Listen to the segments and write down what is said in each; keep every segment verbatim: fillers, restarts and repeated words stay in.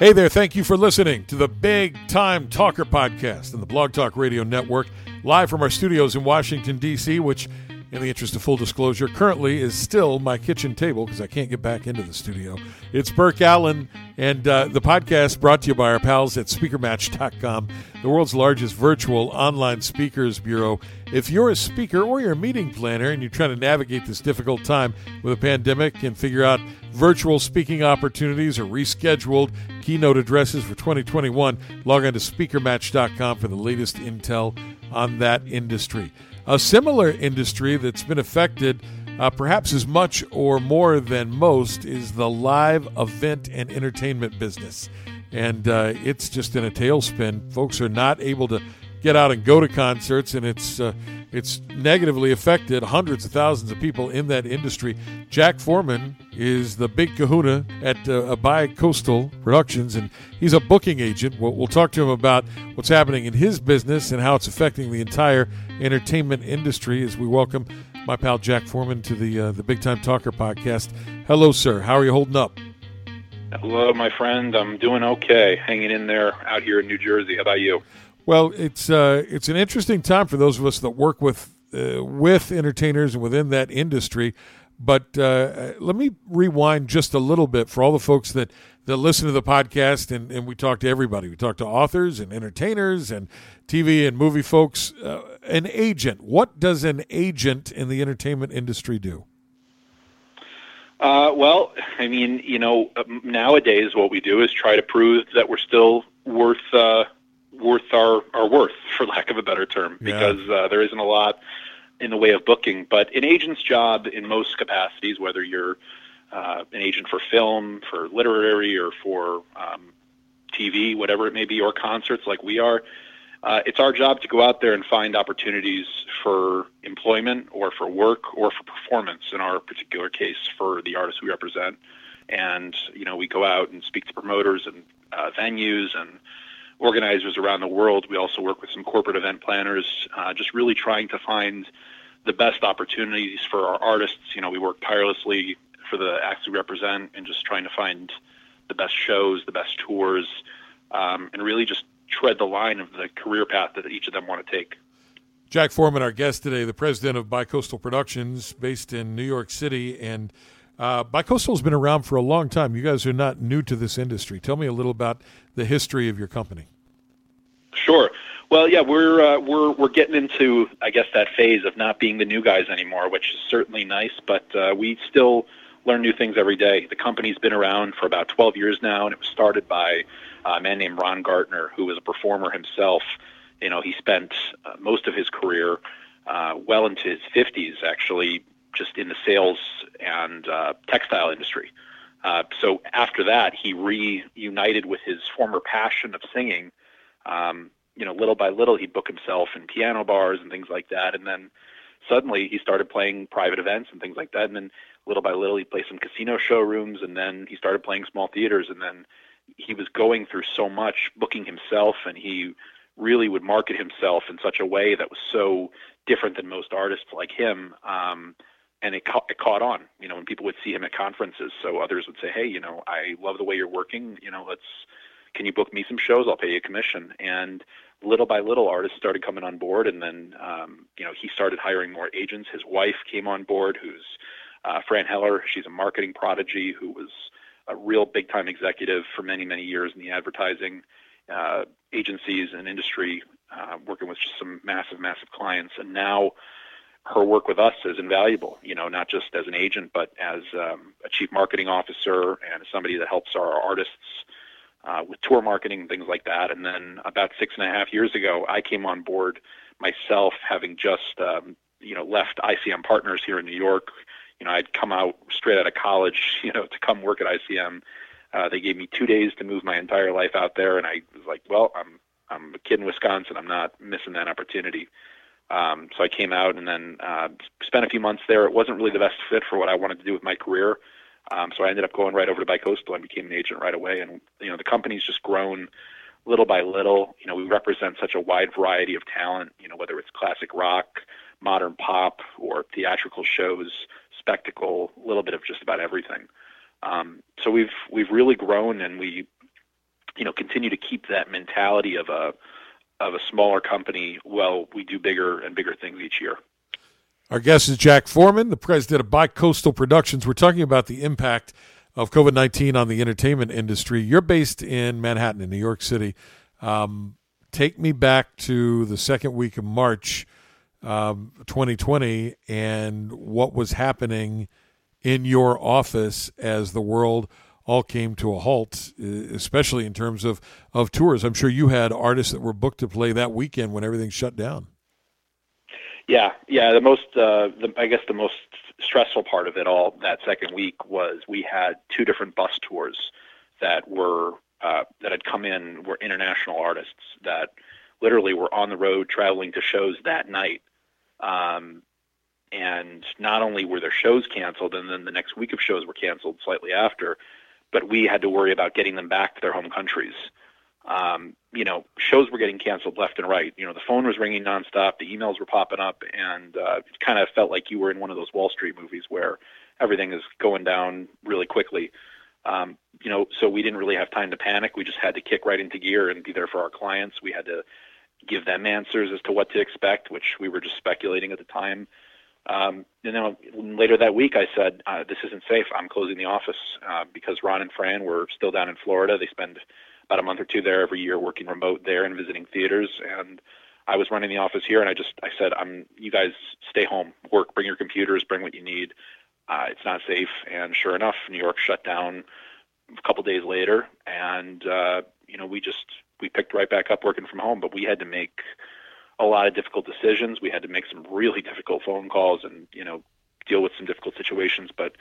Hey there, thank you for listening to the Big Time Talker podcast and the Blog Talk Radio Network, live from our studios in Washington, D C, which, in the interest of full disclosure, currently is still my kitchen table because I can't get back into the studio. It's Burke Allen, and uh, the podcast brought to you by our pals at Speaker Match dot com, the world's largest virtual online speakers bureau. If you're a speaker or you're a meeting planner and you're trying to navigate this difficult time with a pandemic and figure out virtual speaking opportunities or rescheduled keynote addresses for twenty twenty-one, log on to Speaker Match dot com for the latest intel on that industry. A similar industry that's been affected uh, perhaps as much or more than most is the live event and entertainment business. And uh, it's just in a tailspin. Folks are not able to get out and go to concerts, and it's uh, it's negatively affected hundreds of thousands of people in that industry. Jack Fohrman is the big kahuna at uh, Bi-Coastal Productions, and he's a booking agent. We'll, we'll talk to him about what's happening in his business and how it's affecting the entire entertainment industry as we welcome my pal Jack Fohrman to the, uh, the Big Time Talker podcast. Hello, sir. How are you holding up? Hello, my friend. I'm doing okay. Hanging in there out here in New Jersey. How about you? Well, it's uh, it's an interesting time for those of us that work with uh, with entertainers and within that industry. But uh, let me rewind just a little bit for all the folks that, that listen to the podcast, and, and we talk to everybody. We talk to authors and entertainers and T V and movie folks. Uh, an agent. What does an agent in the entertainment industry do? Uh, well, I mean, you know, nowadays what we do is try to prove that we're still worth uh, – worth our, our worth, for lack of a better term, because yeah. uh, there isn't a lot in the way of booking. But an agent's job in most capacities, whether you're uh, an agent for film, for literary, or for um, T V, whatever it may be, or concerts like we are, uh, it's our job to go out there and find opportunities for employment or for work or for performance, in our particular case, for the artists we represent. And, you know, we go out and speak to promoters and uh, venues and organizers around the world. We also work with some corporate event planners, uh, just really trying to find the best opportunities for our artists. You know, we work tirelessly for the acts we represent and just trying to find the best shows, the best tours, um, and really just tread the line of the career path that each of them want to take. Jack Fohrman, our guest today, the president of Bi-Coastal Productions, based in New York City. And Uh, Bi-Coastal has been around for a long time. You guys are not new to this industry. Tell me a little about the history of your company. Sure. Well, yeah, we're uh, we're we're getting into, I guess, that phase of not being the new guys anymore, which is certainly nice. But uh, we still learn new things every day. The company's been around for about twelve years now, and it was started by a man named Ron Gartner, who was a performer himself. You know, he spent uh, most of his career, uh, well into his fifties, actually, just in the sales and uh, textile industry. Uh, so after that, he reunited with his former passion of singing. Um, you know, little by little, he'd book himself in piano bars and things like that. And then suddenly he started playing private events and things like that. And then little by little, he played some casino showrooms, and then he started playing small theaters. And then he was going through so much booking himself, and he really would market himself in such a way that was so different than most artists like him. Um, And it, ca- it caught on, you know, when people would see him at conferences. So others would say, hey, you know, I love the way you're working. You know, let's, can you book me some shows? I'll pay you a commission. And little by little, artists started coming on board. And then, um, you know, he started hiring more agents. His wife came on board, who's uh, Fran Heller. She's a marketing prodigy who was a real big time executive for many, many years in the advertising uh, agencies and industry, uh, working with just some massive, massive clients. And now, her work with us is invaluable, you know, not just as an agent, but as um, a chief marketing officer and as somebody that helps our artists uh, with tour marketing and things like that. And then about six and a half years ago, I came on board myself, having just, um, you know, left I C M Partners here in New York. You know, I'd come out straight out of college, you know, to come work at I C M. Uh, they gave me two days to move my entire life out there. And I was like, well, I'm, I'm a kid in Wisconsin. I'm not missing that opportunity. Um, so I came out and then uh, spent a few months there. It wasn't really the best fit for what I wanted to do with my career. Um, so I ended up going right over to Bi-Coastal and became an agent right away. And, you know, the company's just grown little by little. You know, we represent such a wide variety of talent, you know, whether it's classic rock, modern pop, or theatrical shows, spectacle, a little bit of just about everything. Um, so we've we've really grown, and we you know, continue to keep that mentality of a of a smaller company while we do bigger and bigger things each year. Our guest is Jack Fohrman, the president of Bi-Coastal Productions. We're talking about the impact of COVID nineteen on the entertainment industry. You're based in Manhattan, in New York City. Um, take me back to the second week of March um, twenty twenty and what was happening in your office as the world all came to a halt, especially in terms of, of tours. I'm sure you had artists that were booked to play that weekend when everything shut down. Yeah, yeah. The most, uh, the, I guess, the most stressful part of it all that second week was we had two different bus tours that were uh, that had come in were international artists that literally were on the road traveling to shows that night. Um, and not only were their shows canceled, and then the next week of shows were canceled slightly after, but we had to worry about getting them back to their home countries. Um, you know, shows were getting canceled left and right. You know, the phone was ringing nonstop, the emails were popping up, and uh, it kind of felt like you were in one of those Wall Street movies where everything is going down really quickly. Um, you know, so we didn't really have time to panic. We just had to kick right into gear and be there for our clients. We had to give them answers as to what to expect, which we were just speculating at the time. Um, and then later that week, I said, uh, this isn't safe. I'm closing the office uh, because Ron and Fran were still down in Florida. They spend about a month or two there every year working remote there and visiting theaters. And I was running the office here, and I just, I said, I'm, you guys stay home, work, bring your computers, bring what you need. Uh, it's not safe. And sure enough, New York shut down a couple days later. And, uh, you know, we just, we picked right back up working from home, but we had to make a lot of difficult decisions. We had to make some really difficult phone calls and, you know, deal with some difficult situations. But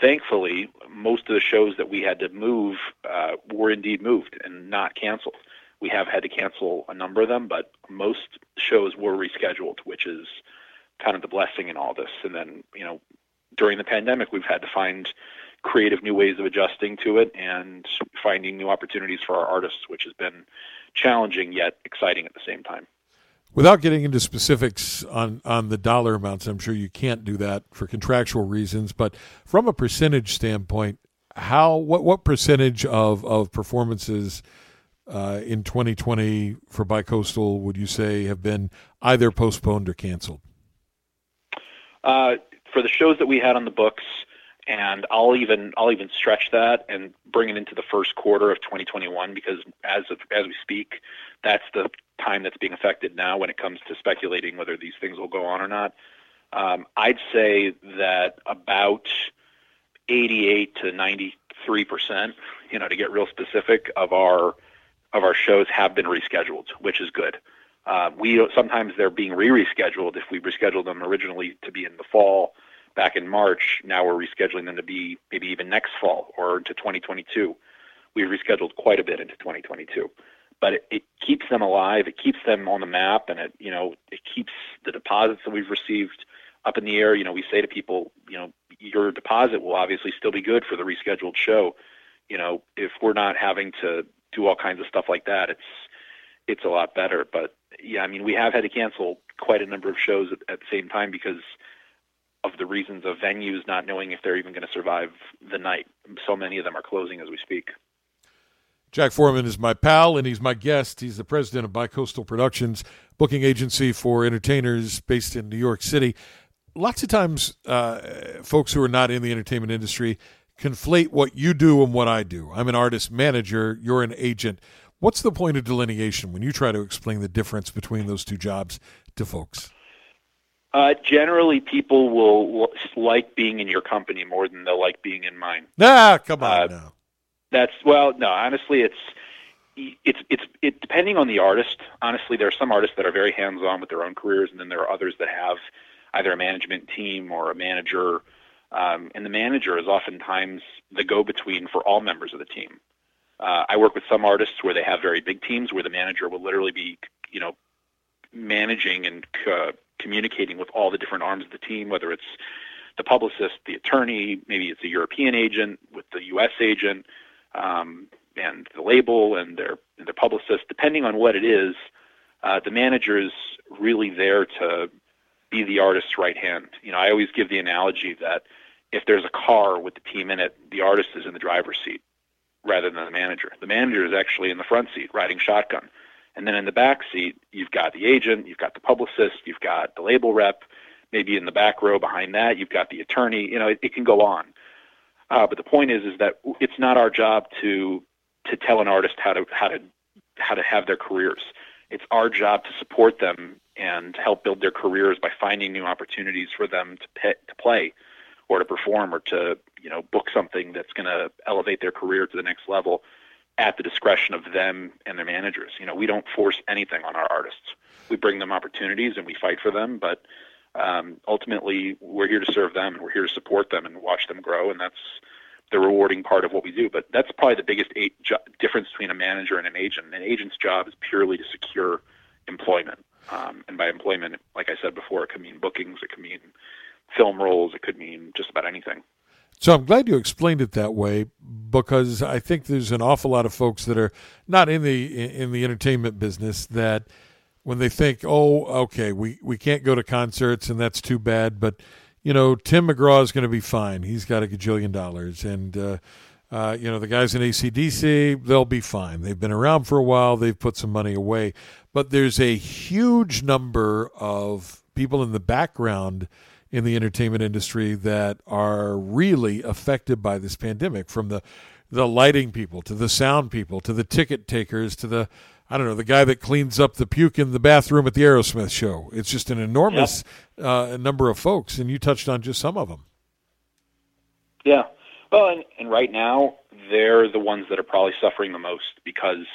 thankfully, most of the shows that we had to move uh, were indeed moved and not canceled. We have had to cancel a number of them, but most shows were rescheduled, which is kind of the blessing in all this. And then, you know, during the pandemic, we've had to find creative new ways of adjusting to it and finding new opportunities for our artists, which has been challenging yet exciting at the same time. Without getting into specifics on, on the dollar amounts, I'm sure you can't do that for contractual reasons, but from a percentage standpoint, how what what percentage of, of performances uh, in twenty twenty for Bi-Coastal would you say have been either postponed or canceled? Uh, for the shows that we had on the books, and I'll even I'll even stretch that and bring it into the first quarter of twenty twenty-one, because as of, as we speak, that's the time that's being affected now when it comes to speculating whether these things will go on or not. Um, I'd say that about eighty-eight to ninety-three percent, you know, to get real specific, of our of our shows have been rescheduled, which is good. Uh, we sometimes they're being re-rescheduled. If we rescheduled them originally to be in the fall back in March, now we're rescheduling them to be maybe even next fall or into twenty twenty-two. We've rescheduled quite a bit into twenty twenty-two. But it, it keeps them alive, it keeps them on the map, and it, you know, it keeps the deposits that we've received up in the air. You know, we say to people, you know, your deposit will obviously still be good for the rescheduled show. You know, if we're not having to do all kinds of stuff like that, it's it's a lot better. But yeah, I mean, we have had to cancel quite a number of shows at, at the same time because of the reasons of venues not knowing if they're even going to survive the night. So many of them are closing as we speak. Jack Fohrman is my pal, and he's my guest. He's the president of Bi-Coastal Productions, booking agency for entertainers based in New York City. Lots of times, uh, folks who are not in the entertainment industry conflate what you do and what I do. I'm an artist manager. You're an agent. What's the point of delineation when you try to explain the difference between those two jobs to folks? Uh, generally, people will like being in your company more than they'll like being in mine. Nah, come on uh, now. That's well, no, honestly, it's, it's, it's, it depending on the artist. Honestly, there are some artists that are very hands-on with their own careers. And then there are others that have either a management team or a manager. Um, and the manager is oftentimes the go-between for all members of the team. Uh, I work with some artists where they have very big teams where the manager will literally be, you know, managing and uh, communicating with all the different arms of the team, whether it's the publicist, the attorney, maybe it's a European agent with the U S agent, Um, and the label and their and their publicist, depending on what it is, uh, the manager is really there to be the artist's right hand. You know, I always give the analogy that if there's a car with the team in it, the artist is in the driver's seat. rather than the manager. The manager is actually in the front seat riding shotgun. And then in the back seat, you've got the agent, you've got the publicist, you've got the label rep, maybe in the back row behind that, you've got the attorney. You know, it, it can go on. Uh, but the point is, is that it's not our job to to tell an artist how to how to how to have their careers. It's our job to support them and help build their careers by finding new opportunities for them to pay, to play, or to perform, or to, you know, book something that's going to elevate their career to the next level, at the discretion of them and their managers. You know, we don't force anything on our artists. We bring them opportunities and we fight for them, but um, ultimately we're here to serve them and we're here to support them and watch them grow, and that's the rewarding part of what we do. But that's probably the biggest a- jo- difference between a manager and an agent. An agent's job is purely to secure employment. Um, and by employment, like I said before, it could mean bookings, it could mean film roles, it could mean just about anything. So I'm glad you explained it that way, because I think there's an awful lot of folks that are not in the in the entertainment business that when they think, oh, okay, we, we can't go to concerts and that's too bad, but, you know, Tim McGraw is going to be fine. He's got a gajillion dollars. And, uh, uh, you know, the guys in A C D C, they'll be fine. They've been around for a while. They've put some money away. But there's a huge number of people in the background in the entertainment industry that are really affected by this pandemic, from the, the lighting people to the sound people to the ticket takers to the, I don't know, the guy that cleans up the puke in the bathroom at the Aerosmith show. It's just an enormous yep. uh, number of folks, and you touched on just some of them. Yeah. Well, and, and right now, they're the ones that are probably suffering the most, because,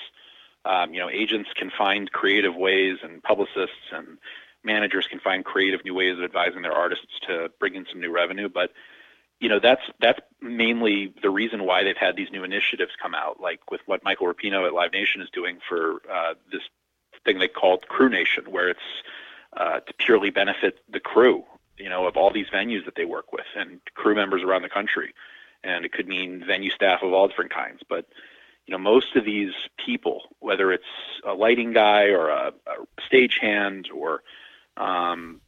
um, you know, agents can find creative ways, and publicists and managers can find creative new ways of advising their artists to bring in some new revenue. But, you know, that's that's mainly the reason why they've had these new initiatives come out, like with what Michael Rapino at Live Nation is doing for uh, this thing they called Crew Nation, where it's uh, to purely benefit the crew, you know, of all these venues that they work with and crew members around the country. And it could mean venue staff of all different kinds. But, you know, most of these people, whether it's a lighting guy or a, a stagehand or Um,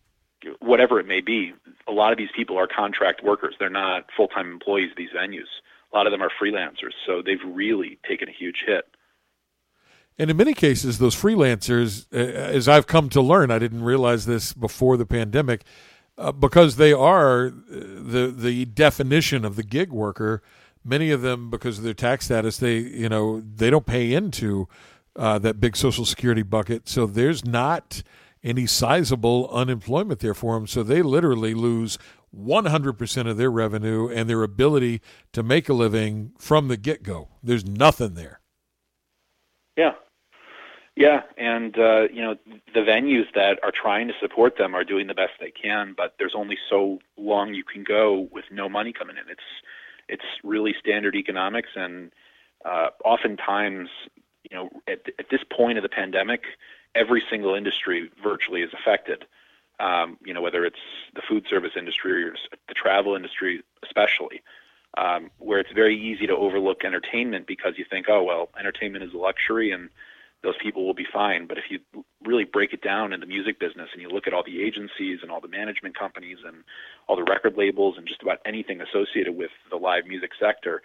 whatever it may be, a lot of these people are contract workers. They're not full-time employees of these venues. A lot of them are freelancers, so they've really taken a huge hit. And in many cases, those freelancers, as I've come to learn, I didn't realize this before the pandemic, uh, because they are the the definition of the gig worker. Many of them, because of their tax status, they you know they don't pay into uh, that big Social Security bucket, so there's not any sizable unemployment there for them, so they literally lose one hundred percent of their revenue and their ability to make a living from the get-go. There's nothing there. Yeah. Yeah, and, uh, you know, the venues that are trying to support them are doing the best they can, but there's only so long you can go with no money coming in. It's it's really standard economics, and uh, oftentimes, you know, at, at this point of the pandemic, every single industry virtually is affected, um, you know, whether it's the food service industry or the travel industry especially, um, where it's very easy to overlook entertainment because you think, oh, well, entertainment is a luxury and those people will be fine. But if you really break it down in the music business and you look at all the agencies and all the management companies and all the record labels and just about anything associated with the live music sector,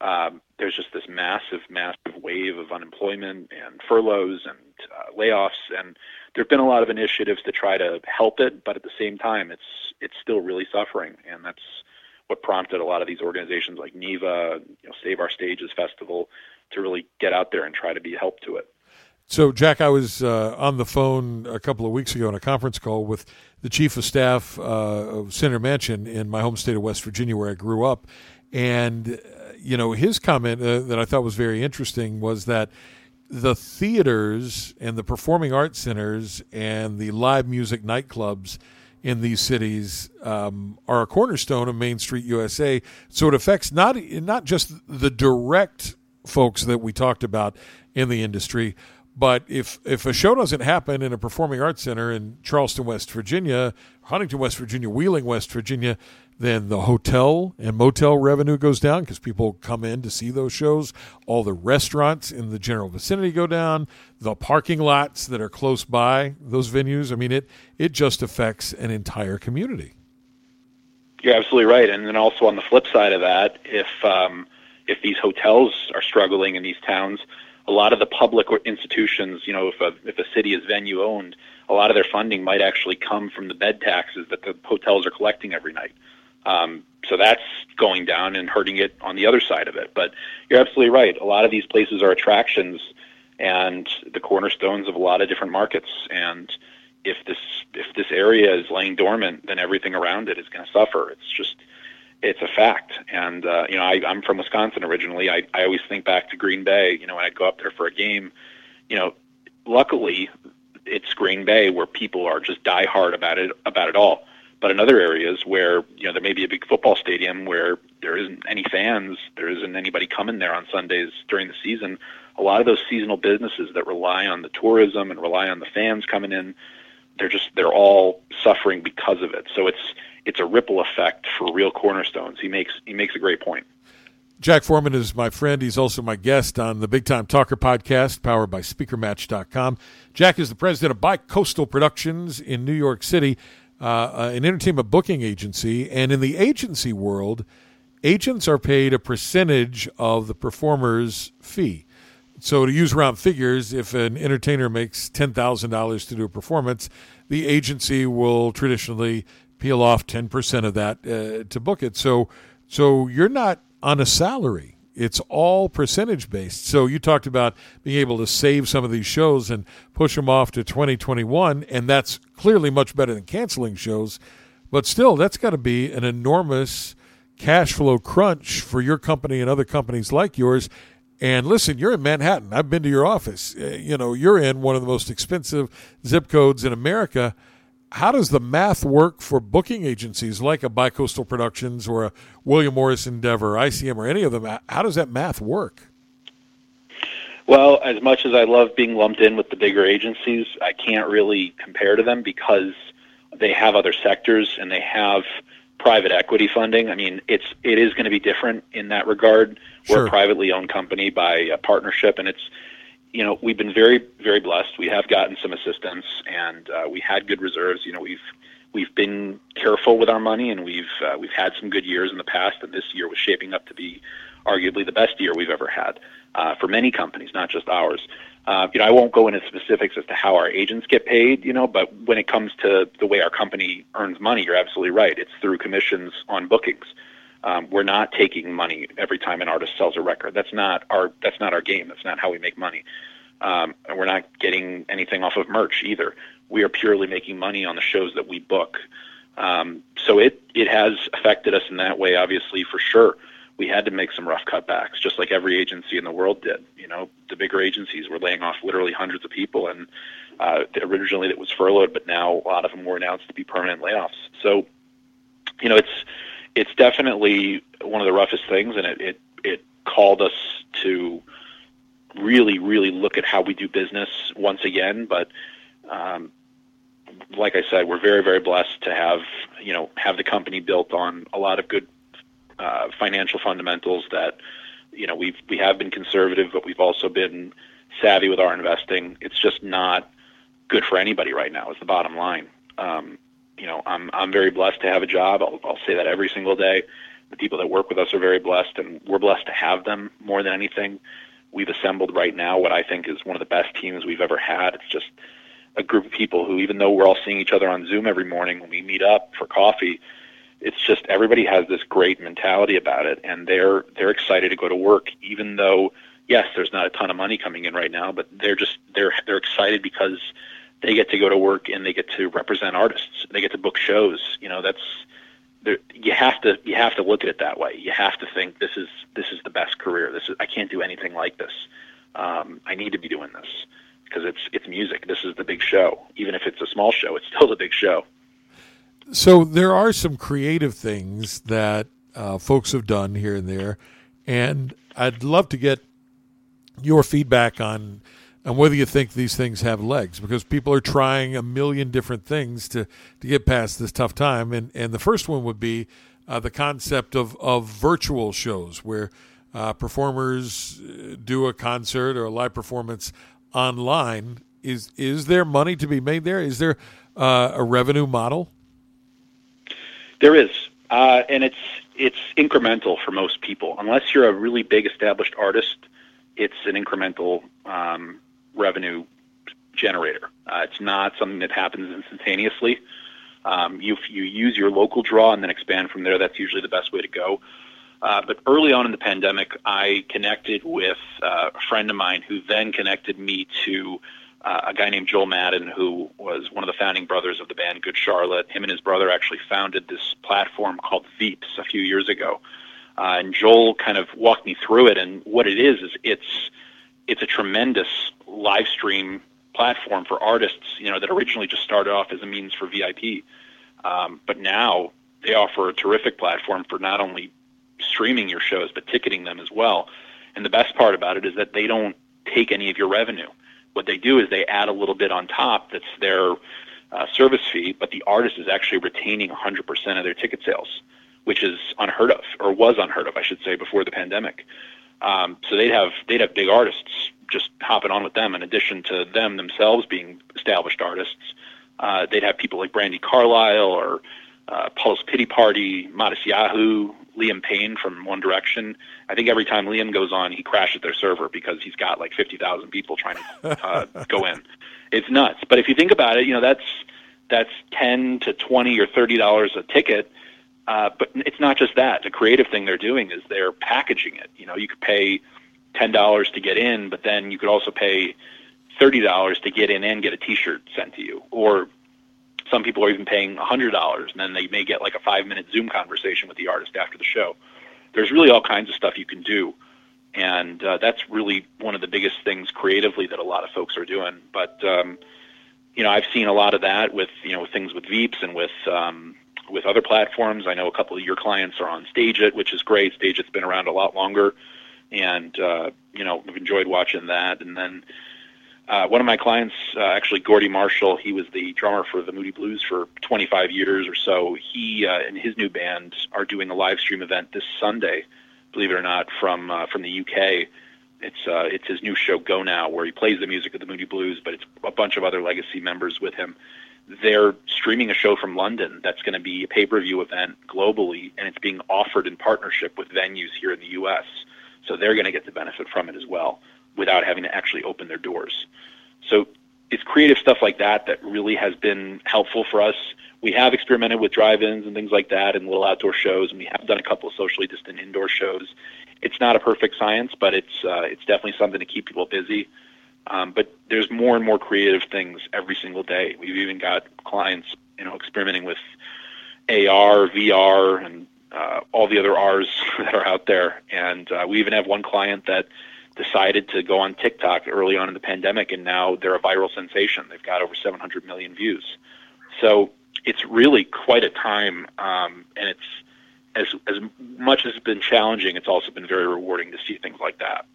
Um, there's just this massive, massive wave of unemployment and furloughs and uh, layoffs, and there have been a lot of initiatives to try to help it, but at the same time, it's it's still really suffering, and that's what prompted a lot of these organizations like NEVA, you know, Save Our Stages Festival, to really get out there and try to be help to it. So, Jack, I was uh, on the phone a couple of weeks ago on a conference call with the chief of staff uh, of Senator Manchin in my home state of West Virginia, where I grew up, and you know, his comment uh, that I thought was very interesting was that the theaters and the performing arts centers and the live music nightclubs in these cities um, are a cornerstone of Main Street U S A. So it affects not not just the direct folks that we talked about in the industry, but if if a show doesn't happen in a performing arts center in Charleston, West Virginia, Huntington, West Virginia, Wheeling, West Virginia, then the hotel and motel revenue goes down because people come in to see those shows. All the restaurants in the general vicinity go down. The parking lots that are close by those venues. I mean, it it just affects an entire community. You're absolutely right. And then also on the flip side of that, if um, if these hotels are struggling in these towns, a lot of the public institutions, you know, if a, if a city is venue owned, a lot of their funding might actually come from the bed taxes that the hotels are collecting every night. Um, so that's going down and hurting it on the other side of it. But you're absolutely right. A lot of these places are attractions and the cornerstones of a lot of different markets. And if this, if this area is laying dormant, then everything around it is going to suffer. It's just, it's a fact. And, uh, you know, I, I'm from Wisconsin originally. I, I always think back to Green Bay, you know, when I go up there for a game, you know, luckily it's Green Bay where people are just diehard about it, about it all. But in other areas where, you know, there may be a big football stadium where there isn't any fans, there isn't anybody coming there on Sundays during the season, a lot of those seasonal businesses that rely on the tourism and rely on the fans coming in, they're just, they're all suffering because of it. So it's, it's a ripple effect for real cornerstones. He makes, he makes a great point. Jack Fohrman is my friend. He's also my guest on the Big Time Talker podcast, powered by Speaker Match dot com. Jack is the president of Bi-Coastal Productions in New York City, uh, an entertainment booking agency. And in the agency world, agents are paid a percentage of the performer's fee. So to use round figures, if an entertainer makes ten thousand dollars to do a performance, the agency will traditionally peel off ten percent of that uh, to book it. So so you're not on a salary. It's all percentage-based. So you talked about being able to save some of these shows and push them off to twenty twenty-one, and that's clearly much better than canceling shows. But still, that's got to be an enormous cash flow crunch for your company and other companies like yours. And listen, you're in Manhattan. I've been to your office. You know, you're in one of the most expensive zip codes in America. How does the math work for booking agencies like a Bi-Coastal Productions or a William Morris Endeavor, I C M, or any of them? How does that math work? Well, as much as I love being lumped in with the bigger agencies, I can't really compare to them because they have other sectors and they have private equity funding. I mean, it's it is going to be different in that regard. Sure. We're a privately owned company by a partnership, and it's, you know, we've been very, very blessed. We have gotten some assistance, and uh, we had good reserves. You know, we've we've been careful with our money, and we've uh, we've had some good years in the past. And this year was shaping up to be arguably the best year we've ever had uh, for many companies, not just ours. Uh, you know, I won't go into specifics as to how our agents get paid. You know, but when it comes to the way our company earns money, you're absolutely right. It's through commissions on bookings. Um, we're not taking money every time an artist sells a record. That's not our that's not our game. That's not how we make money. Um, and we're not getting anything off of merch either. We are purely making money on the shows that we book. Um, so it, it has affected us in that way, obviously, for sure. We had to make some rough cutbacks, just like every agency in the world did. You know, the bigger agencies were laying off literally hundreds of people, and uh, originally it was furloughed, but now a lot of them were announced to be permanent layoffs. So, you know, it's... It's definitely one of the roughest things, and it, it, it called us to really, really look at how we do business once again. But um, like I said, we're very, very blessed to have, you know, have the company built on a lot of good uh, financial fundamentals that, you know, we've, we have been conservative, but we've also been savvy with our investing. It's just not good for anybody right now is the bottom line. Um, You know, I'm I'm very blessed to have a job. I'll, I'll say that every single day. The people that work with us are very blessed, and we're blessed to have them more than anything. We've assembled right now what I think is one of the best teams we've ever had. It's just a group of people who, even though we're all seeing each other on Zoom every morning when we meet up for coffee, it's just everybody has this great mentality about it, and they're they're excited to go to work, even though, yes, there's not a ton of money coming in right now, but they're just they're they're excited because they get to go to work and they get to represent artists. They get to book shows. You know, that's you have to you have to look at it that way. You have to think this is this is the best career. This is, I can't do anything like this. Um, I need to be doing this because it's it's music. This is the big show. Even if it's a small show, it's still the big show. So there are some creative things that uh, folks have done here and there, and I'd love to get your feedback on. And whether you think these things have legs, because people are trying a million different things to, to get past this tough time. And, and the first one would be uh, the concept of, of virtual shows where uh, performers do a concert or a live performance online. Is, is there money to be made there? Is there uh, a revenue model? There is. Uh, and it's it's incremental for most people. Unless you're a really big established artist, it's an incremental um, revenue generator. Uh, it's not something that happens instantaneously. Um, you you use your local draw and then expand from there. That's usually the best way to go. Uh, but early on in the pandemic, I connected with uh, a friend of mine who then connected me to uh, a guy named Joel Madden, who was one of the founding brothers of the band Good Charlotte. Him and his brother actually founded this platform called Veeps a few years ago. Uh, and Joel kind of walked me through it. And what it is, is it's it's a tremendous live stream platform for artists, you know, that originally just started off as a means for V I P. Um, but now they offer a terrific platform for not only streaming your shows, but ticketing them as well. And the best part about it is that they don't take any of your revenue. What they do is they add a little bit on top that's their uh, service fee, but the artist is actually retaining one hundred percent of their ticket sales, which is unheard of, or was unheard of, I should say, before the pandemic. Um, so they'd have they'd have big artists just hopping on with them. In addition to them themselves being established artists, uh, they'd have people like Brandi Carlile or uh, Paul's Pity Party, Matisyahu, Liam Payne from One Direction. I think every time Liam goes on, he crashes their server because he's got like fifty thousand people trying to uh, go in. It's nuts. But if you think about it, you know, that's that's ten to twenty or thirty dollars a ticket. Uh, but it's not just that. The creative thing they're doing is they're packaging it. You know, you could pay ten dollars to get in, but then you could also pay thirty dollars to get in and get a T-shirt sent to you. Or some people are even paying one hundred dollars, and then they may get like a five-minute Zoom conversation with the artist after the show. There's really all kinds of stuff you can do, and uh, that's really one of the biggest things creatively that a lot of folks are doing. But um, you know, I've seen a lot of that with you know things with Veeps and with um, with other platforms. I know a couple of your clients are on StageIt, which is great. StageIt's been around a lot longer, and uh, you know, I've enjoyed watching that, and then. Uh, one of my clients, uh, actually Gordy Marshall, he was the drummer for the Moody Blues for twenty-five years or so. He uh, and his new band are doing a live stream event this Sunday, believe it or not, from uh, from the U K. It's uh, it's his new show, Go Now, where he plays the music of the Moody Blues, but it's a bunch of other legacy members with him. They're streaming a show from London that's going to be a pay-per-view event globally, and it's being offered in partnership with venues here in the U S. So they're going to get the benefit from it as well, without having to actually open their doors. So it's creative stuff like that that really has been helpful for us. We have experimented with drive-ins and things like that and little outdoor shows, and we have done a couple of socially distant indoor shows. It's not a perfect science, but it's uh, it's definitely something to keep people busy. Um, but there's more and more creative things every single day. We've even got clients, you know, experimenting with A R, V R, and uh, all the other R's that are out there. And uh, we even have one client that decided to go on TikTok early on in the pandemic, and now they're a viral sensation. They've got over seven hundred million views. So it's really quite a time, um, and it's as as much as it's been challenging, it's also been very rewarding to see things like that.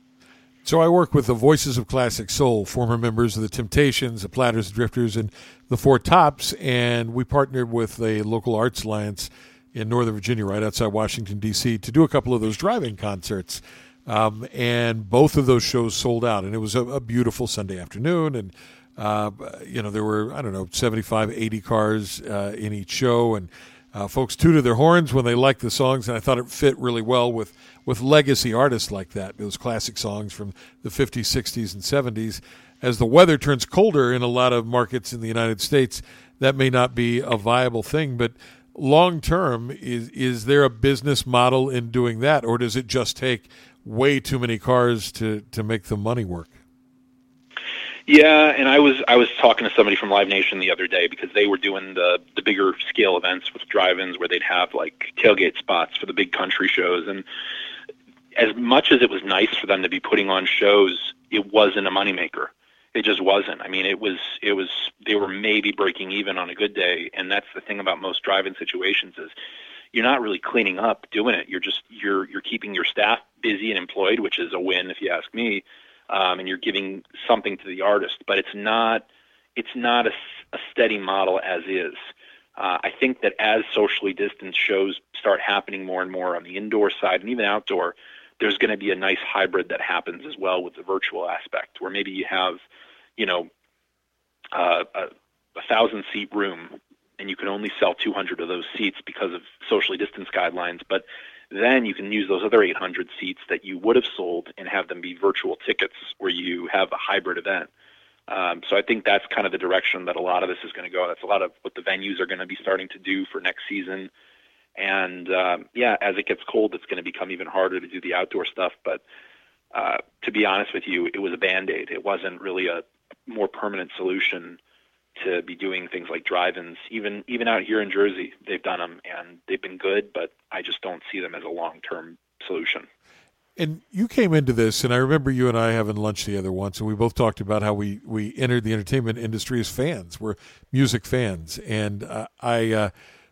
So I work with the Voices of Classic Soul, former members of the Temptations, the Platters, the Drifters, and the Four Tops, and we partnered with a local arts alliance in Northern Virginia, right outside Washington, D C, to do a couple of those drive-in concerts. Um, and both of those shows sold out, and it was a, a beautiful Sunday afternoon. And, uh, you know, there were, I don't know, seventy-five, eighty cars uh, in each show. And uh, folks tooted their horns when they liked the songs, and I thought it fit really well with, with legacy artists like that, those classic songs from the fifties, sixties, and seventies. As the weather turns colder in a lot of markets in the United States, that may not be a viable thing, but long term, is is there a business model in doing that, or does it just take way too many cars to, to make the money work? Yeah, and I was I was talking to somebody from Live Nation the other day because they were doing the the bigger scale events with drive-ins where they'd have like tailgate spots for the big country shows. And as much as it was nice for them to be putting on shows, it wasn't a moneymaker. It just wasn't. I mean, it was it was they were maybe breaking even on a good day, and that's the thing about most drive-in situations is you're not really cleaning up doing it. You're just you're you're keeping your staff busy and employed, which is a win if you ask me, um, and you're giving something to the artist. But it's not it's not a, a steady model as is. Uh, I think that as socially distanced shows start happening more and more on the indoor side and even outdoor, there's going to be a nice hybrid that happens as well with the virtual aspect, where maybe you have, you know, uh, a, a thousand seat room and you can only sell two hundred of those seats because of socially distanced guidelines. But then you can use those other eight hundred seats that you would have sold and have them be virtual tickets where you have a hybrid event. Um, so I think that's kind of the direction that a lot of this is going to go. That's a lot of what the venues are going to be starting to do for next season. And, um, yeah, as it gets cold, it's going to become even harder to do the outdoor stuff. But uh, to be honest with you, it was a Band-Aid. It wasn't really a more permanent solution to be doing things like drive-ins. Even even out here in Jersey, they've done them, and they've been good, but I just don't see them as a long-term solution. And you came into this, and I remember you and I having lunch together once, and we both talked about how we, we entered the entertainment industry as fans. We're music fans. And uh, I, uh,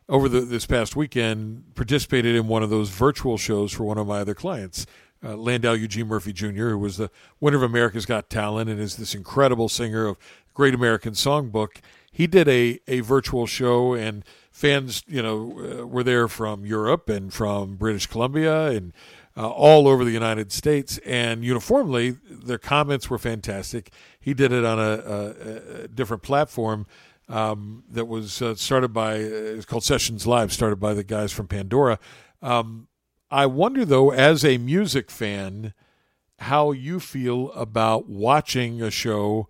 over the, this past weekend, participated in one of those virtual shows for one of my other clients, uh, Landau Eugene Murphy Junior, who was the winner of America's Got Talent and is this incredible singer of Great American Songbook. He did a, a virtual show, and fans, you know, uh, were there from Europe and from British Columbia and Uh, all over the United States, and uniformly, their comments were fantastic. He did it on a, a, a different platform um, that was uh, started by, uh, it's called Sessions Live, started by the guys from Pandora. Um, I wonder, though, as a music fan, how you feel about watching a show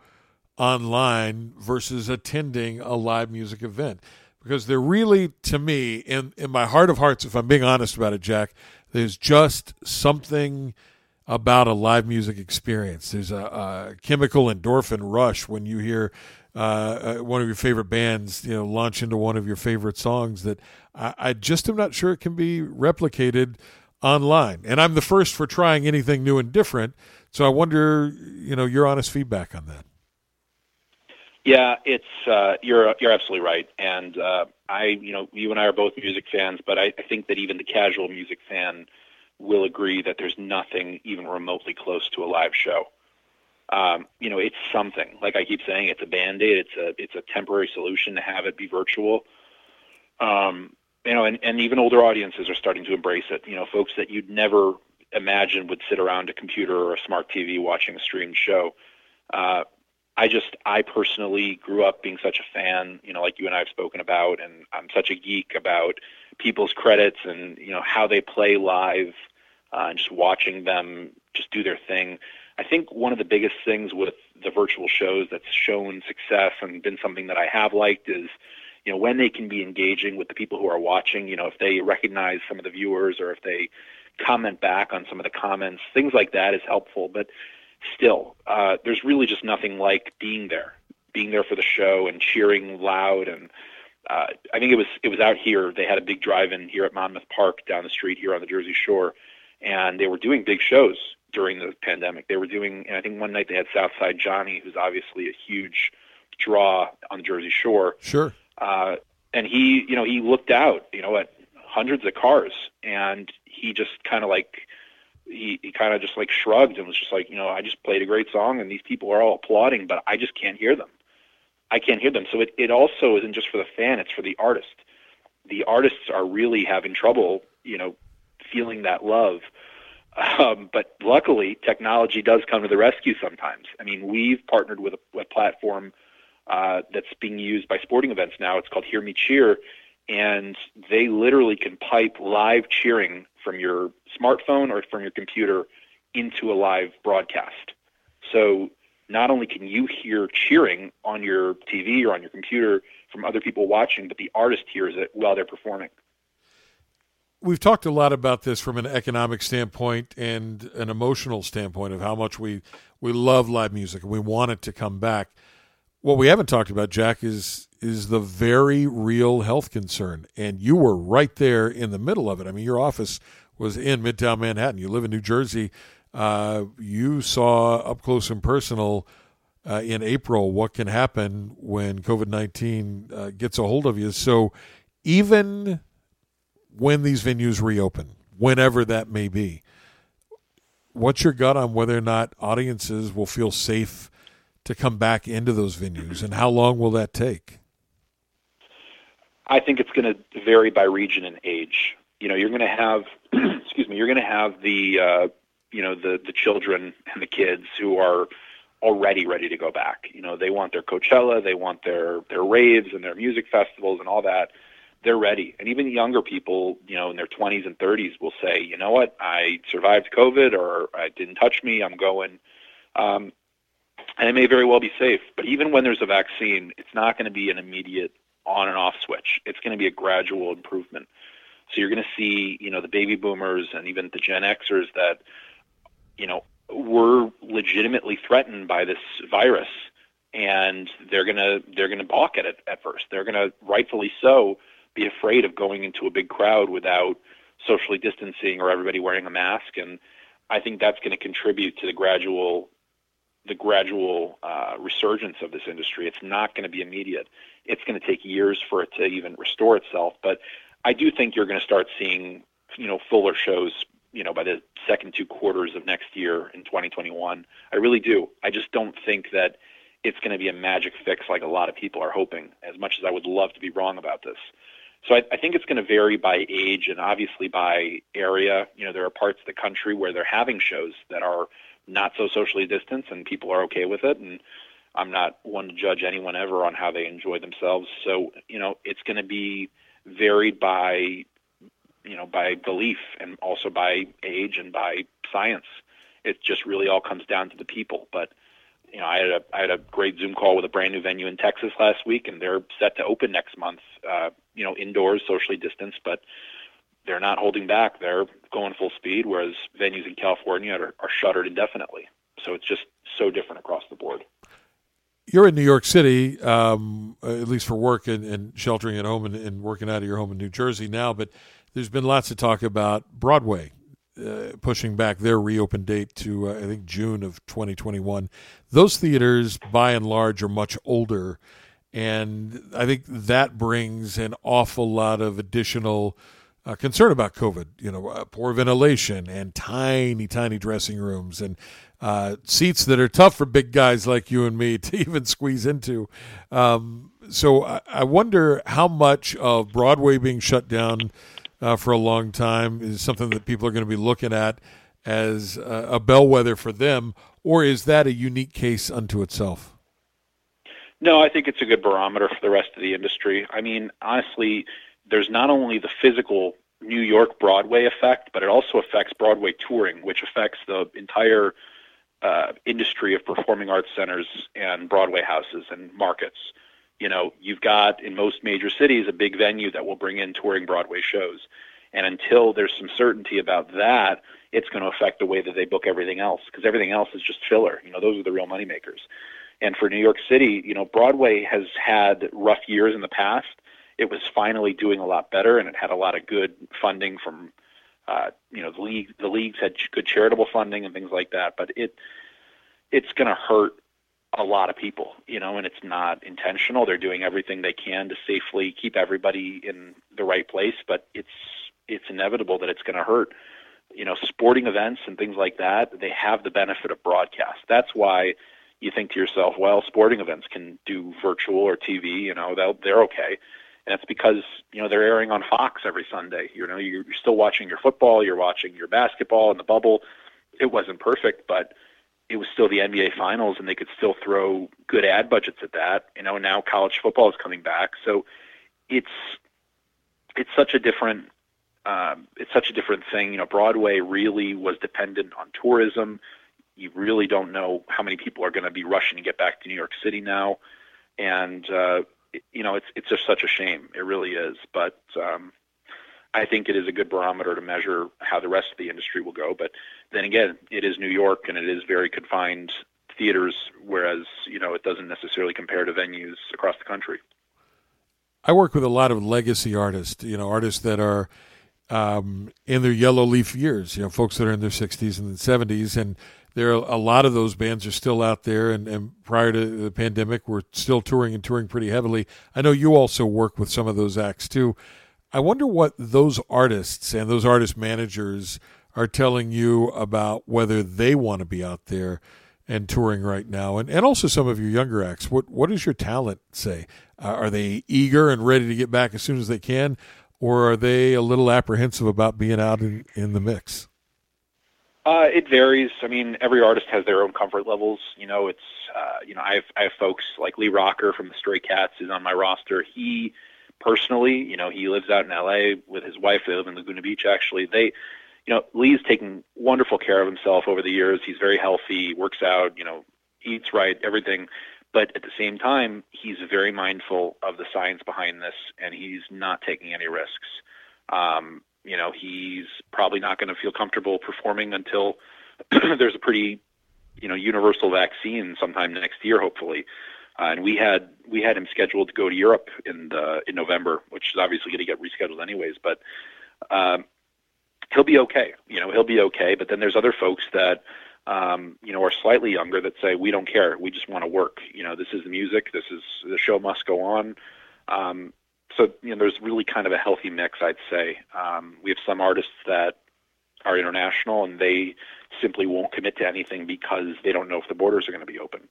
online versus attending a live music event. Because they're really, to me, in, in my heart of hearts, if I'm being honest about it, Jack, there's just something about a live music experience. There's a, a chemical endorphin rush when you hear uh, one of your favorite bands, you know, launch into one of your favorite songs that I, I just am not sure it can be replicated online. And I'm the first for trying anything new and different. So I wonder, you know, your honest feedback on that. Yeah, it's uh, you're you're absolutely right, and uh, I you know you and I are both music fans, but I, I think that even the casual music fan will agree that there's nothing even remotely close to a live show. Um, you know, it's something. Like I keep saying, it's a Band-Aid. It's a it's a temporary solution to have it be virtual. Um, you know, and, and even older audiences are starting to embrace it. You know, folks that you'd never imagine would sit around a computer or a smart T V watching a streamed show. Uh, I just, I personally grew up being such a fan, you know, like you and I have spoken about, and I'm such a geek about people's credits and, you know, how they play live uh, and just watching them just do their thing. I think one of the biggest things with the virtual shows that's shown success and been something that I have liked is, you know, when they can be engaging with the people who are watching, you know, if they recognize some of the viewers or if they comment back on some of the comments, things like that is helpful. But Still, uh, there's really just nothing like being there, being there for the show and cheering loud. And uh, I think it was it was out here. They had a big drive-in here at Monmouth Park down the street here on the Jersey Shore, and they were doing big shows during the pandemic. They were doing, and I think one night they had Southside Johnny, who's obviously a huge draw on the Jersey Shore. Sure. Uh, and he, you know, he looked out, you know, at hundreds of cars, and he just kind of like. He, he kind of just like shrugged and was just like, you know, I just played a great song and these people are all applauding, but I just can't hear them. I can't hear them. So it, it also isn't just for the fan, it's for the artist. The artists are really having trouble, you know, feeling that love. Um, but luckily, technology does come to the rescue sometimes. I mean, we've partnered with a, a platform uh, that's being used by sporting events now. It's called Hear Me Cheer. And they literally can pipe live cheering from your smartphone or from your computer into a live broadcast. So not only can you hear cheering on your T V or on your computer from other people watching, but the artist hears it while they're performing. We've talked a lot about this from an economic standpoint and an emotional standpoint of how much we, we love live music and we want it to come back. What we haven't talked about, Jack, is is the very real health concern. And you were right there in the middle of it. I mean, your office was in Midtown Manhattan. You live in New Jersey. Uh, you saw up close and personal uh, in April what can happen when COVID nineteen uh, gets a hold of you. So even when these venues reopen, whenever that may be, what's your gut on whether or not audiences will feel safe to come back into those venues, and how long will that take? I think it's going to vary by region and age. You know, you're going to have, excuse me, you're going to have the, uh, you know, the, the children and the kids who are already ready to go back. You know, they want their Coachella, they want their, their raves and their music festivals and all that. They're ready. And even younger people, you know, in their twenties and thirties will say, you know what, I survived COVID, or it didn't touch me, I'm going. Um, and it may very well be safe. But even when there's a vaccine, it's not going to be an immediate on and off switch. It's going to be a gradual improvement. So you're going to see, you know, the baby boomers and even the Gen Xers that, you know, were legitimately threatened by this virus, and they're going to, they're going to balk at it at first. They're going to, rightfully so, be afraid of going into a big crowd without socially distancing or everybody wearing a mask. And I think that's going to contribute to the gradual, the gradual uh, resurgence of this industry. It's not going to be immediate. It's going to take years for it to even restore itself. But I do think you're going to start seeing, you know, fuller shows, you know, by the second two quarters of next year in twenty twenty-one. I really do. I just don't think that it's going to be a magic fix like a lot of people are hoping, as much as I would love to be wrong about this. So I, I think it's going to vary by age and obviously by area. You know, there are parts of the country where they're having shows that are not so socially distanced and people are okay with it. And I'm not one to judge anyone ever on how they enjoy themselves. So, you know, it's going to be varied by, you know, by belief and also by age and by science. It just really all comes down to the people. But, you know, I had a, I had a great Zoom call with a brand new venue in Texas last week, and they're set to open next month, uh, you know, indoors, socially distanced, but they're not holding back. They're going full speed, whereas venues in California are, are shuttered indefinitely. So it's just so different across the board. You're in New York City, um, at least for work and, and sheltering at home and, and working out of your home in New Jersey now, but there's been lots of talk about Broadway uh, pushing back their reopen date to, uh, I think, June of twenty twenty-one. Those theaters, by and large, are much older, and I think that brings an awful lot of additional uh, concern about COVID, you know, uh, poor ventilation and tiny, tiny dressing rooms and uh, seats that are tough for big guys like you and me to even squeeze into. Um, so I, I wonder how much of Broadway being shut down Uh, for a long time is something that people are going to be looking at as uh, a bellwether for them, or is that a unique case unto itself? No, I think it's a good barometer for the rest of the industry. I mean, honestly, there's not only the physical New York Broadway effect, but it also affects Broadway touring, which affects the entire uh, industry of performing arts centers and Broadway houses and markets. You know, you've got in most major cities a big venue that will bring in touring Broadway shows. And until there's some certainty about that, it's going to affect the way that they book everything else, because everything else is just filler. You know, those are the real moneymakers. And for New York City, you know, Broadway has had rough years in the past. It was finally doing a lot better, and it had a lot of good funding from, uh, you know, the league, the leagues had good charitable funding and things like that. But it it's going to hurt a lot of people, you know, and it's not intentional. They're doing everything they can to safely keep everybody in the right place, but it's it's inevitable that it's going to hurt. You know, sporting events and things like that, they have the benefit of broadcast. That's why you think to yourself, well, sporting events can do virtual or T V, you know, they'll, they're okay. And it's because, you know, they're airing on Fox every Sunday. You know, you're still watching your football, you're watching your basketball in the bubble. It wasn't perfect, but it was still the N B A Finals, and they could still throw good ad budgets at that. You know, now college football is coming back, so it's it's such a different um, it's such a different thing. You know, Broadway really was dependent on tourism. You really don't know how many people are going to be rushing to get back to New York City now, and uh, you know, it's it's just such a shame. It really is, but um, I think it is a good barometer to measure how the rest of the industry will go. But then again, it is New York, and it is very confined theaters, whereas, you know, it doesn't necessarily compare to venues across the country. I work with a lot of legacy artists, you know, artists that are um, in their yellow leaf years, you know, folks that are in their sixties and seventies. And there are a lot of those bands are still out there. And, and prior to the pandemic, we're still touring and touring pretty heavily. I know you also work with some of those acts too. I wonder what those artists and those artist managers are telling you about whether they want to be out there and touring right now. And, and also some of your younger acts. What what does your talent say? Uh, are they eager and ready to get back as soon as they can, or are they a little apprehensive about being out in, in the mix? Uh, it varies. I mean, every artist has their own comfort levels. You know, it's, uh, you know, I have, I have folks like Lee Rocker from the Stray Cats is on my roster. He personally, you know, he lives out in L A with his wife. They live in Laguna Beach, actually. They, you know, Lee's taken wonderful care of himself over the years. He's very healthy, works out, you know, eats right, everything. But at the same time, he's very mindful of the science behind this, and he's not taking any risks. Um, You know, he's probably not going to feel comfortable performing until there's a pretty, you know, universal vaccine sometime next year, hopefully. Uh, and we had we had him scheduled to go to Europe in the, in November, which is obviously going to get rescheduled anyways. But um, he'll be okay. You know, he'll be okay. But then there's other folks that, um, you know, are slightly younger that say, we don't care. We just want to work. You know, this is the music. This is the show must go on. Um So, you know, there's really kind of a healthy mix, I'd say. Um, we have some artists that are international, and they simply won't commit to anything because they don't know if the borders are going to be open.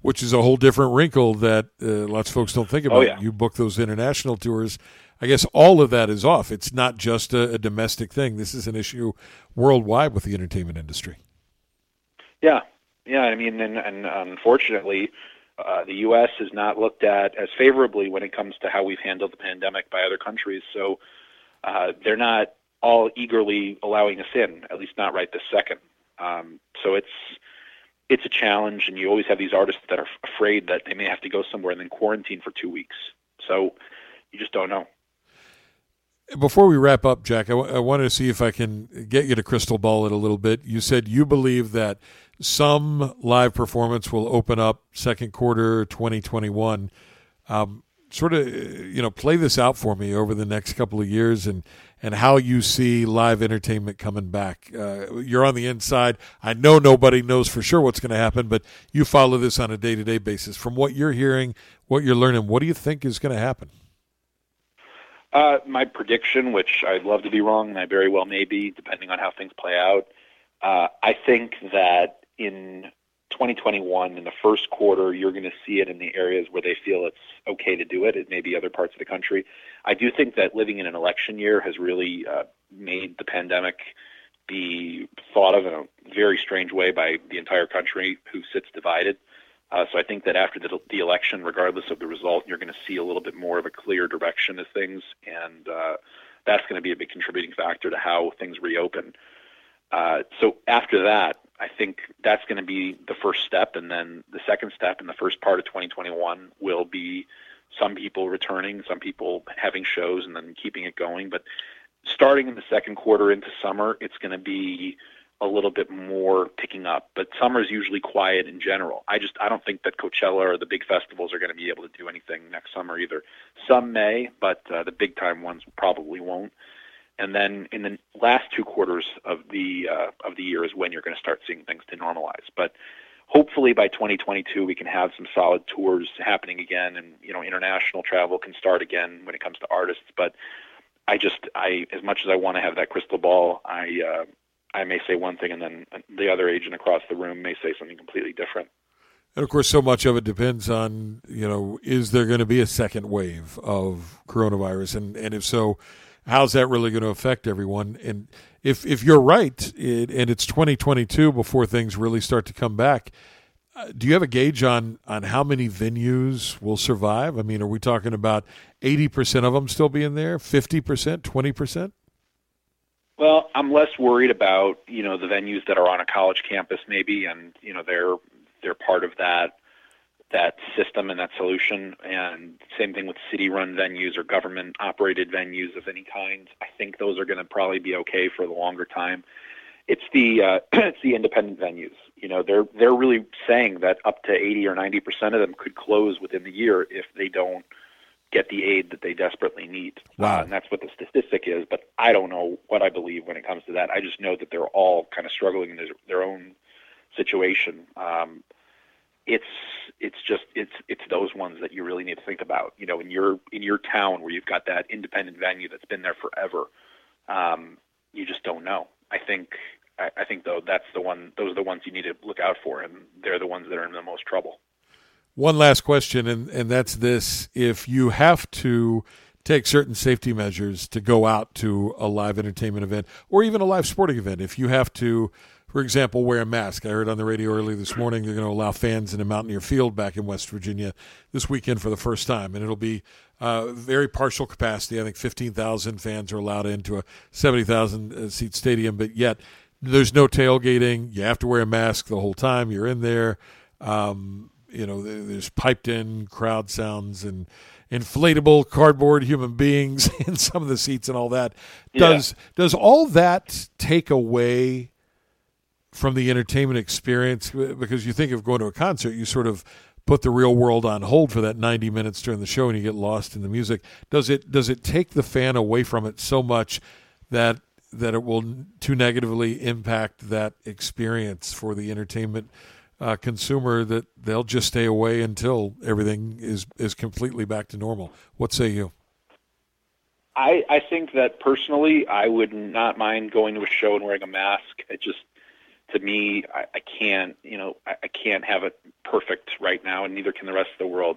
Which is a whole different wrinkle that uh, lots of folks don't think about. Oh, yeah. You book those international tours. I guess all of that is off. It's not just a, a domestic thing. This is an issue worldwide with the entertainment industry. Yeah. Yeah, I mean, and, and unfortunately... Uh, the U S is not looked at as favorably when it comes to how we've handled the pandemic by other countries. So uh, they're not all eagerly allowing us in, at least not right this second. Um, so it's it's a challenge, and you always have these artists that are afraid that they may have to go somewhere and then quarantine for two weeks. So you just don't know. Before we wrap up, Jack, I, w- I wanted to see if I can get you to crystal ball it a little bit. You said you believe that some live performance will open up second quarter twenty twenty-one. Um, sort of, you know, play this out for me over the next couple of years and, and how you see live entertainment coming back. Uh, you're on the inside. I know nobody knows for sure what's going to happen, but you follow this on a day-to-day basis. From what you're hearing, what you're learning, what do you think is going to happen? Uh, my prediction, which I'd love to be wrong, and I very well may be, depending on how things play out, uh, I think that in twenty twenty-one, in the first quarter, you're going to see it in the areas where they feel it's okay to do it. It may be other parts of the country. I do think that living in an election year has really uh, made the pandemic be thought of in a very strange way by the entire country who sits divided. Uh, so I think that after the, the election, regardless of the result, you're going to see a little bit more of a clear direction of things, and uh, that's going to be a big contributing factor to how things reopen. Uh, so after that, I think that's going to be the first step, and then the second step in the first part of twenty twenty-one will be some people returning, some people having shows, and then keeping it going. But starting in the second quarter into summer, it's going to be a little bit more picking up, but summer is usually quiet in general. I just, I don't think that Coachella or the big festivals are going to be able to do anything next summer either. Some may, but uh, the big time ones probably won't. And then in the last two quarters of the, uh, of the year is when you're going to start seeing things to normalize. But hopefully by twenty twenty-two, we can have some solid tours happening again. And, you know, international travel can start again when it comes to artists. But I just, I, as much as I want to have that crystal ball, I, uh, I may say one thing, and then the other agent across the room may say something completely different. And, of course, so much of it depends on, you know, is there going to be a second wave of coronavirus? And, and if so, how's that really going to affect everyone? And if if you're right, it, and it's twenty twenty-two before things really start to come back, uh, do you have a gauge on, on how many venues will survive? I mean, are we talking about eighty percent of them still being there, fifty percent, twenty percent? Well, I'm less worried about, you know, the venues that are on a college campus maybe, and, you know, they're they're part of that that system and that solution. And same thing with city-run venues or government-operated venues of any kind. I think those are going to probably be okay for the longer time. It's the uh, it's the independent venues. You know, they're they're really saying that up to eighty or ninety percent of them could close within the year if they don't get the aid that they desperately need. Wow. Uh, and that's what the statistic is, but I don't know what I believe when it comes to that. I just know that they're all kind of struggling in their, their own situation. Um, it's it's just it's it's those ones that you really need to think about. You know, in your in your town where you've got that independent venue that's been there forever, um, you just don't know. I think I, I think though that's the one those are the ones you need to look out for, and they're the ones that are in the most trouble. One last question, and, and that's this. If you have to take certain safety measures to go out to a live entertainment event or even a live sporting event. If you have to, for example, wear a mask. I heard on the radio early this morning they're going to allow fans in a Mountaineer Field back in West Virginia this weekend for the first time, and it'll be uh, very partial capacity. I think fifteen thousand fans are allowed into a seventy thousand-seat stadium, but yet there's no tailgating. You have to wear a mask the whole time you're in there. Um, you know, there's piped-in crowd sounds and inflatable cardboard human beings in some of the seats and all that. Does, yeah. does all that take away from the entertainment experience? Because you think of going to a concert, you sort of put the real world on hold for that ninety minutes during the show and you get lost in the music. Does it does it take the fan away from it so much that that it will too negatively impact that experience for the entertainment uh, consumer that they'll just stay away until everything is, is completely back to normal? What say you? I, I think that personally I would not mind going to a show and wearing a mask. It just, to me, I, I can't, you know, I, I can't have it perfect right now, and neither can the rest of the world.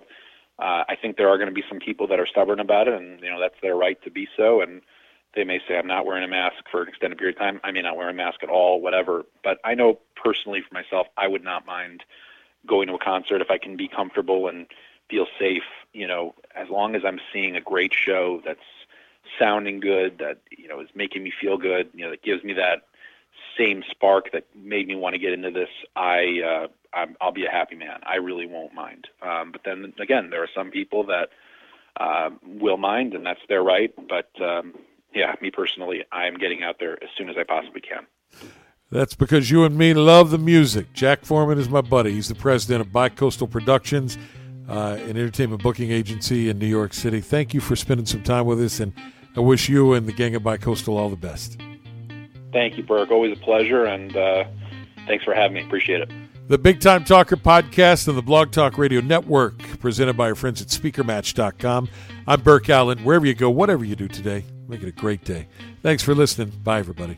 Uh, I think there are going to be some people that are stubborn about it, and, you know, that's their right to be so, and they may say, I'm not wearing a mask for an extended period of time. I may not wear a mask at all, whatever. But I know personally for myself, I would not mind going to a concert if I can be comfortable and feel safe, you know, as long as I'm seeing a great show that's sounding good, that, you know, is making me feel good, you know, that gives me that same spark that made me want to get into this. I, uh, I'm, I'll be a happy man. I really won't mind. Um, but then again, there are some people that, uh, will mind, and that's their right. But, um, yeah, me personally, I'm getting out there as soon as I possibly can. That's because you and me love the music. Jack Fohrman is my buddy. He's the president of Bi-Coastal Productions, uh, an entertainment booking agency in New York City. Thank you for spending some time with us, and I wish you and the gang at Bi-Coastal all the best. Thank you, Burke. Always a pleasure, and uh, thanks for having me. Appreciate it. The Big Time Talker podcast and the Blog Talk Radio Network, presented by our friends at Speaker Match dot com. I'm Burke Allen. Wherever you go, whatever you do today, make it a great day. Thanks for listening. Bye, everybody.